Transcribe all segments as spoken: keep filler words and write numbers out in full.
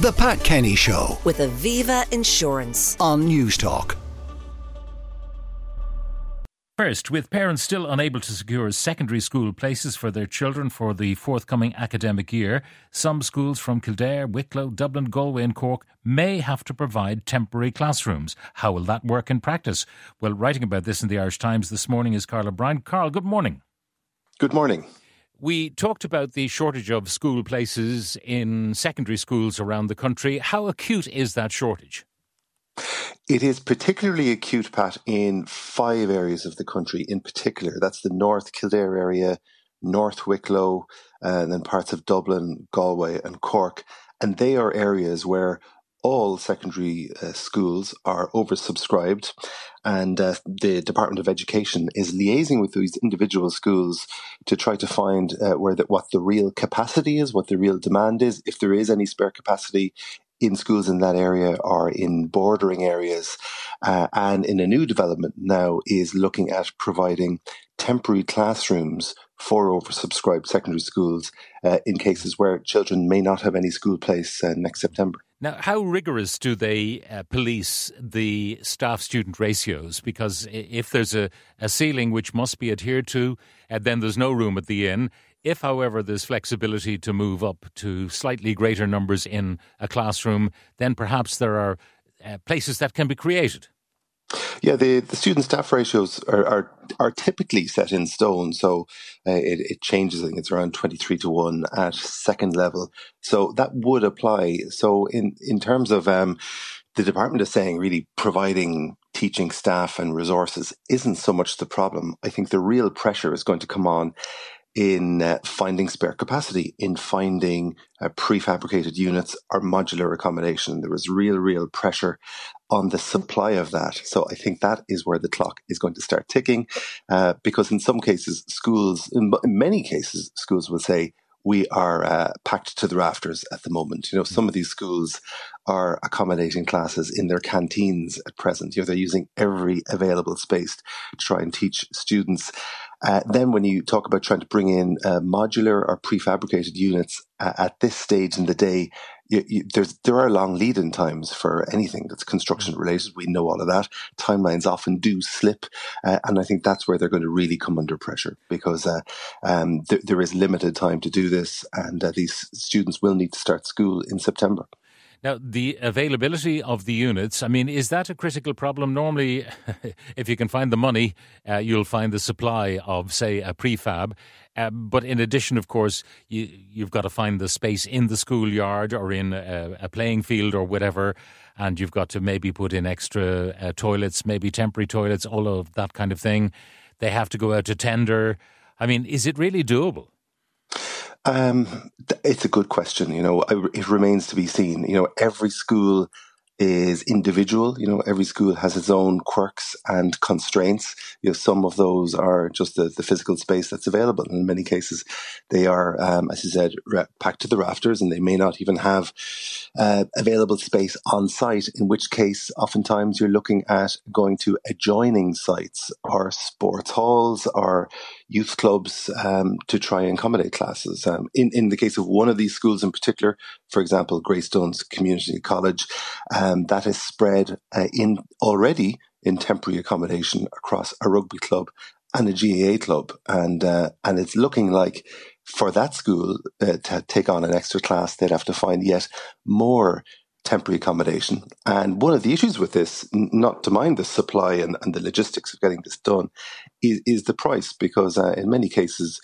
The Pat Kenny Show with Aviva Insurance on Newstalk. First, with parents still unable to secure secondary school places for their children for the forthcoming academic year, some schools from Kildare, Wicklow, Dublin, Galway and Cork may have to provide temporary classrooms. How will that work in practice? Well, writing about this in the Irish Times this morning is Carl O'Brien. Carl, good morning. Good morning. We talked about the shortage of school places in secondary schools around the country. How acute is that shortage? It is particularly acute, Pat, in five areas of the country in particular. That's the North Kildare area, North Wicklow, uh, and then parts of Dublin, Galway and Cork. And they are areas where all secondary uh, schools are oversubscribed, and uh, the Department of Education is liaising with these individual schools to try to find uh, where the, what the real capacity is, what the real demand is, if there is any spare capacity in schools in that area or in bordering areas. Uh, and in a new development now is looking at providing temporary classrooms for oversubscribed secondary schools uh, in cases where children may not have any school place uh, next September. Now, how rigorous do they uh, police the staff-student ratios? Because if there's a, a ceiling which must be adhered to, uh, then there's no room at the inn. If, however, there's flexibility to move up to slightly greater numbers in a classroom, then perhaps there are uh, places that can be created. Yeah, the, the student-staff ratios are, are are typically set in stone, so uh, it, it changes. I think it's around twenty-three to one at second level. So that would apply. So in, in terms of um, the department is saying really providing teaching staff and resources isn't so much the problem. I think the real pressure is going to come on in uh, finding spare capacity, in finding uh, prefabricated units or modular accommodation. There was real, real pressure on the supply of that. So I think that is where the clock is going to start ticking, uh, because in some cases, schools, in, in many cases, schools will say, we are uh, packed to the rafters at the moment. You know, some of these schools are accommodating classes in their canteens at present. You know, they're using every available space to try and teach students. Uh, then when you talk about trying to bring in uh, modular or prefabricated units uh, at this stage in the day, you, you, there's, there are long lead-in times for anything that's construction-related. We know all of that. Timelines often do slip, uh, and I think that's where they're going to really come under pressure, because uh, um, th- there is limited time to do this, and uh, these students will need to start school in September. Now, the availability of the units, I mean, is that a critical problem? Normally, if you can find the money, uh, you'll find the supply of, say, a prefab. Uh, but in addition, of course, you, you've got to find the space in the schoolyard or in a, a playing field or whatever. And you've got to maybe put in extra uh, toilets, maybe temporary toilets, all of that kind of thing. They have to go out to tender. I mean, is it really doable? Um, it's a good question. You know, it remains to be seen. You know, every school is individual. You know, every school has its own quirks and constraints. You know, some of those are just the, the physical space that's available. And in many cases, they are, um, as you said, packed to the rafters, and they may not even have uh, available space on site, in which case, oftentimes you're looking at going to adjoining sites or sports halls or youth clubs um, to try and accommodate classes. Um, in, in the case of one of these schools in particular, for example, Greystones Community College, um, Um, that is spread uh, in already in temporary accommodation across a rugby club and a G A A club. And uh, and it's looking like for that school uh, to take on an extra class, they'd have to find yet more temporary accommodation. And one of the issues with this, n- not to mind the supply and, and the logistics of getting this done, is, is the price, because uh, in many cases,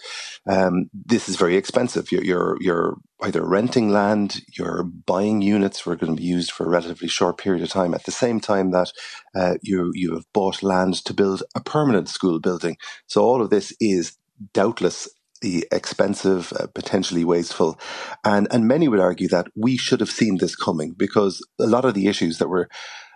um, this is very expensive. You're, you're, you're either renting land, you're buying units that are going to be used for a relatively short period of time, at the same time that uh, you, you have bought land to build a permanent school building. So all of this is doubtless the expensive, uh, potentially wasteful. And, and many would argue that we should have seen this coming, because a lot of the issues that were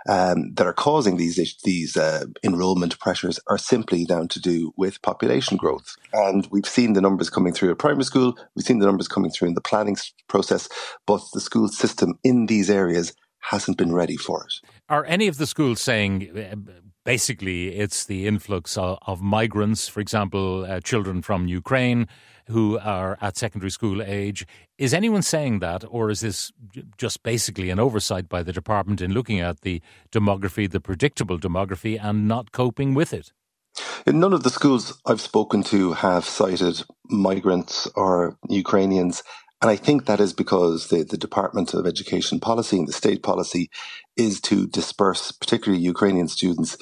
um, that are causing these these uh, enrollment pressures are simply down to do with population growth. And we've seen the numbers coming through at primary school, we've seen the numbers coming through in the planning process, but the school system in these areas hasn't been ready for it. Are any of the schools saying basically it's the influx of, of migrants, for example, uh, children from Ukraine who are at secondary school age? Is anyone saying that, or is this just basically an oversight by the department in looking at the demography, the predictable demography, and not coping with it? None of the schools I've spoken to have cited migrants or Ukrainians. And I think that is because the, the Department of Education policy and the state policy is to disperse particularly Ukrainian students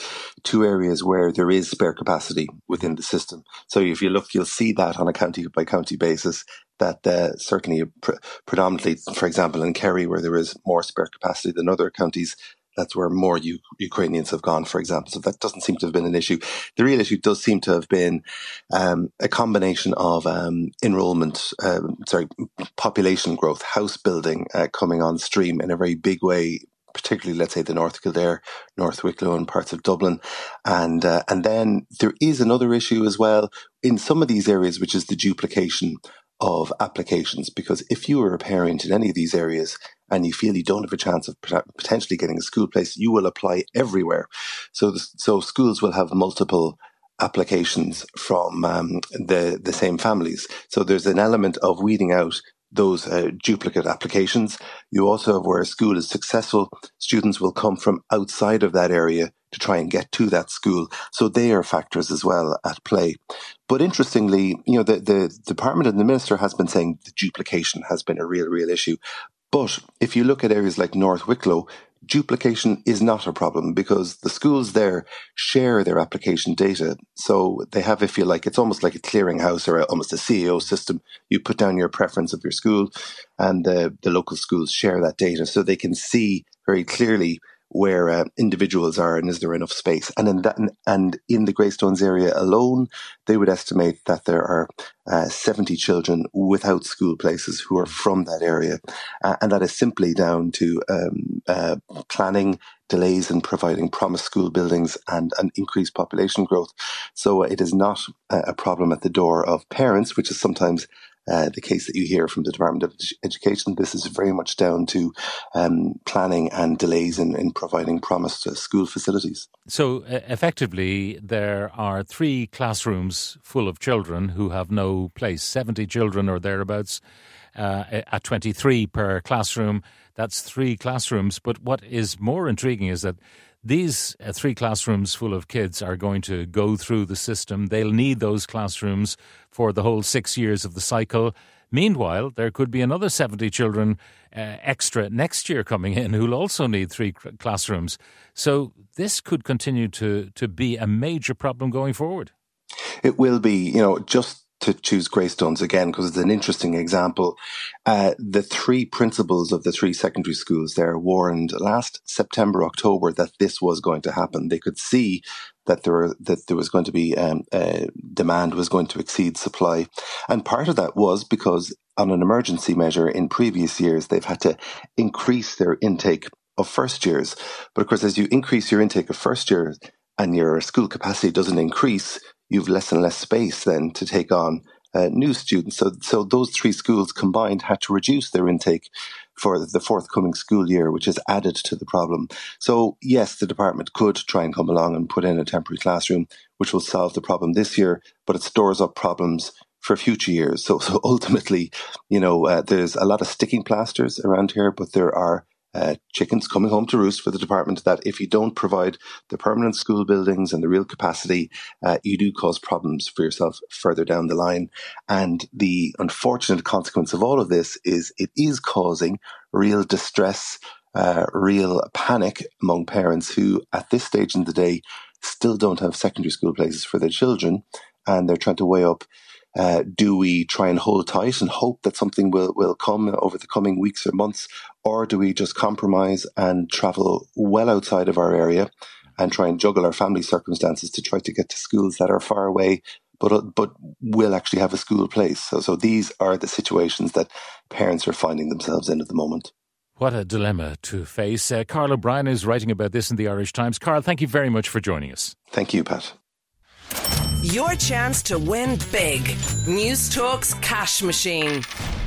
to areas where there is spare capacity within the system. So if you look, you'll see that on a county by county basis, that uh, certainly pre- predominantly, for example, in Kerry, where there is more spare capacity than other counties, that's where more U- Ukrainians have gone, for example. So that doesn't seem to have been an issue. The real issue does seem to have been um, a combination of um, enrollment, um, sorry, population growth, house building uh, coming on stream in a very big way, particularly, let's say, the North Kildare, North Wicklow and parts of Dublin. And uh, and then there is another issue as well in some of these areas, which is the duplication of applications. Because if you were a parent in any of these areas and you feel you don't have a chance of potentially getting a school place, you will apply everywhere. So the, so schools will have multiple applications from um, the, the same families. So there's an element of weeding out those uh, duplicate applications. You also have where a school is successful, students will come from outside of that area to try and get to that school. So they are factors as well at play. But interestingly, you know, the, the department and the minister has been saying the duplication has been a real, real issue. But if you look at areas like North Wicklow, duplication is not a problem because the schools there share their application data. So they have, if you like, it's almost like a clearinghouse or almost a C E O system. You put down your preference of your school and the, the local schools share that data so they can see very clearly where uh, individuals are and is there enough space. And in that, and in the Greystones area alone, they would estimate that there are uh, seventy children without school places who are from that area. Uh, and that is simply down to um, uh, planning, delays in providing promised school buildings and an increased population growth. So it is not a problem at the door of parents, which is sometimes Uh, the case that you hear from the Department of Education. This is very much down to um, planning and delays in, in providing promised uh, school facilities. So uh, effectively, there are three classrooms full of children who have no place, seventy children or thereabouts, uh, at twenty-three per classroom. That's three classrooms. But what is more intriguing is that these uh, three classrooms full of kids are going to go through the system. They'll need those classrooms for the whole six years of the cycle. Meanwhile, there could be another seventy children uh, extra next year coming in who'll also need three cr- classrooms. So this could continue to, to be a major problem going forward. It will be, you know, just to choose Greystones again, because it's an interesting example. Uh, the three principals of the three secondary schools there warned last September, October that this was going to happen. They could see that there were, that there was going to be um, uh, demand was going to exceed supply. And part of that was because on an emergency measure in previous years, they've had to increase their intake of first years. But of course, as you increase your intake of first years and your school capacity doesn't increase, you've less and less space then to take on uh, new students. So so those three schools combined had to reduce their intake for the forthcoming school year, which has added to the problem. So yes, the department could try and come along and put in a temporary classroom, which will solve the problem this year, but it stores up problems for future years. So, so ultimately, you know, uh, there's a lot of sticking plasters around here, but there are Uh, chickens coming home to roost for the department that if you don't provide the permanent school buildings and the real capacity, uh, you do cause problems for yourself further down the line. And the unfortunate consequence of all of this is it is causing real distress, uh, real panic among parents who at this stage in the day still don't have secondary school places for their children. And they're trying to weigh up, Uh, do we try and hold tight and hope that something will, will come over the coming weeks or months, or do we just compromise and travel well outside of our area and try and juggle our family circumstances to try to get to schools that are far away but but will actually have a school place? So, so these are the situations that parents are finding themselves in at the moment. What a dilemma to face. Uh, Carl O'Brien is writing about this in the Irish Times. Carl, thank you very much for joining us. Thank you, Pat. Your chance to win big. Newstalk's Cash Machine.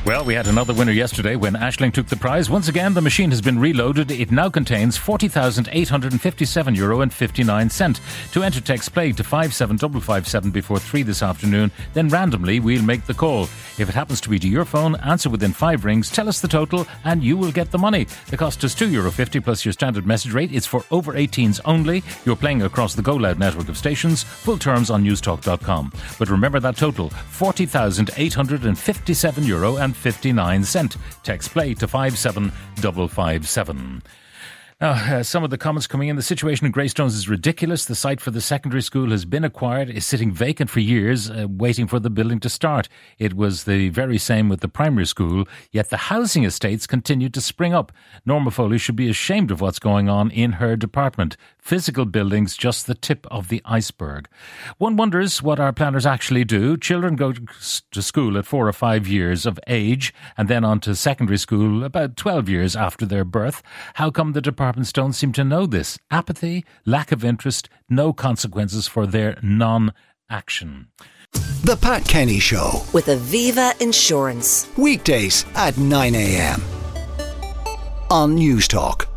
Well, we had another winner yesterday when Aisling took the prize. Once again, the machine has been reloaded. It now contains forty thousand eight hundred fifty-seven euro and fifty-nine cent. To enter, text PLAY to five seven five five seven before three this afternoon. Then randomly, we'll make the call. If it happens to be to your phone, answer within five rings, tell us the total, and you will get the money. The cost is two euro fifty plus your standard message rate. It's for over eighteens only. You're playing across the GoLoud network of stations. Full terms on newstalk dot com. But remember that total, forty thousand eight hundred fifty-seven euro and fifty-nine cent. Text PLAY to five seven five five seven. Now, uh, some of the comments coming in. The situation in Greystones is ridiculous. The site for the secondary school has been acquired, is sitting vacant for years, uh, waiting for the building to start. It was the very same with the primary school, yet the housing estates continued to spring up. Norma Foley should be ashamed of what's going on in her department. Physical buildings, just the tip of the iceberg. One wonders what our planners actually do. Children go to school at four or five years of age and then on to secondary school about twelve years after their birth. How come the department don't seem to know this? Apathy, lack of interest, no consequences for their non-action. The Pat Kenny Show with Aviva Insurance. Weekdays at nine a.m. on Newstalk.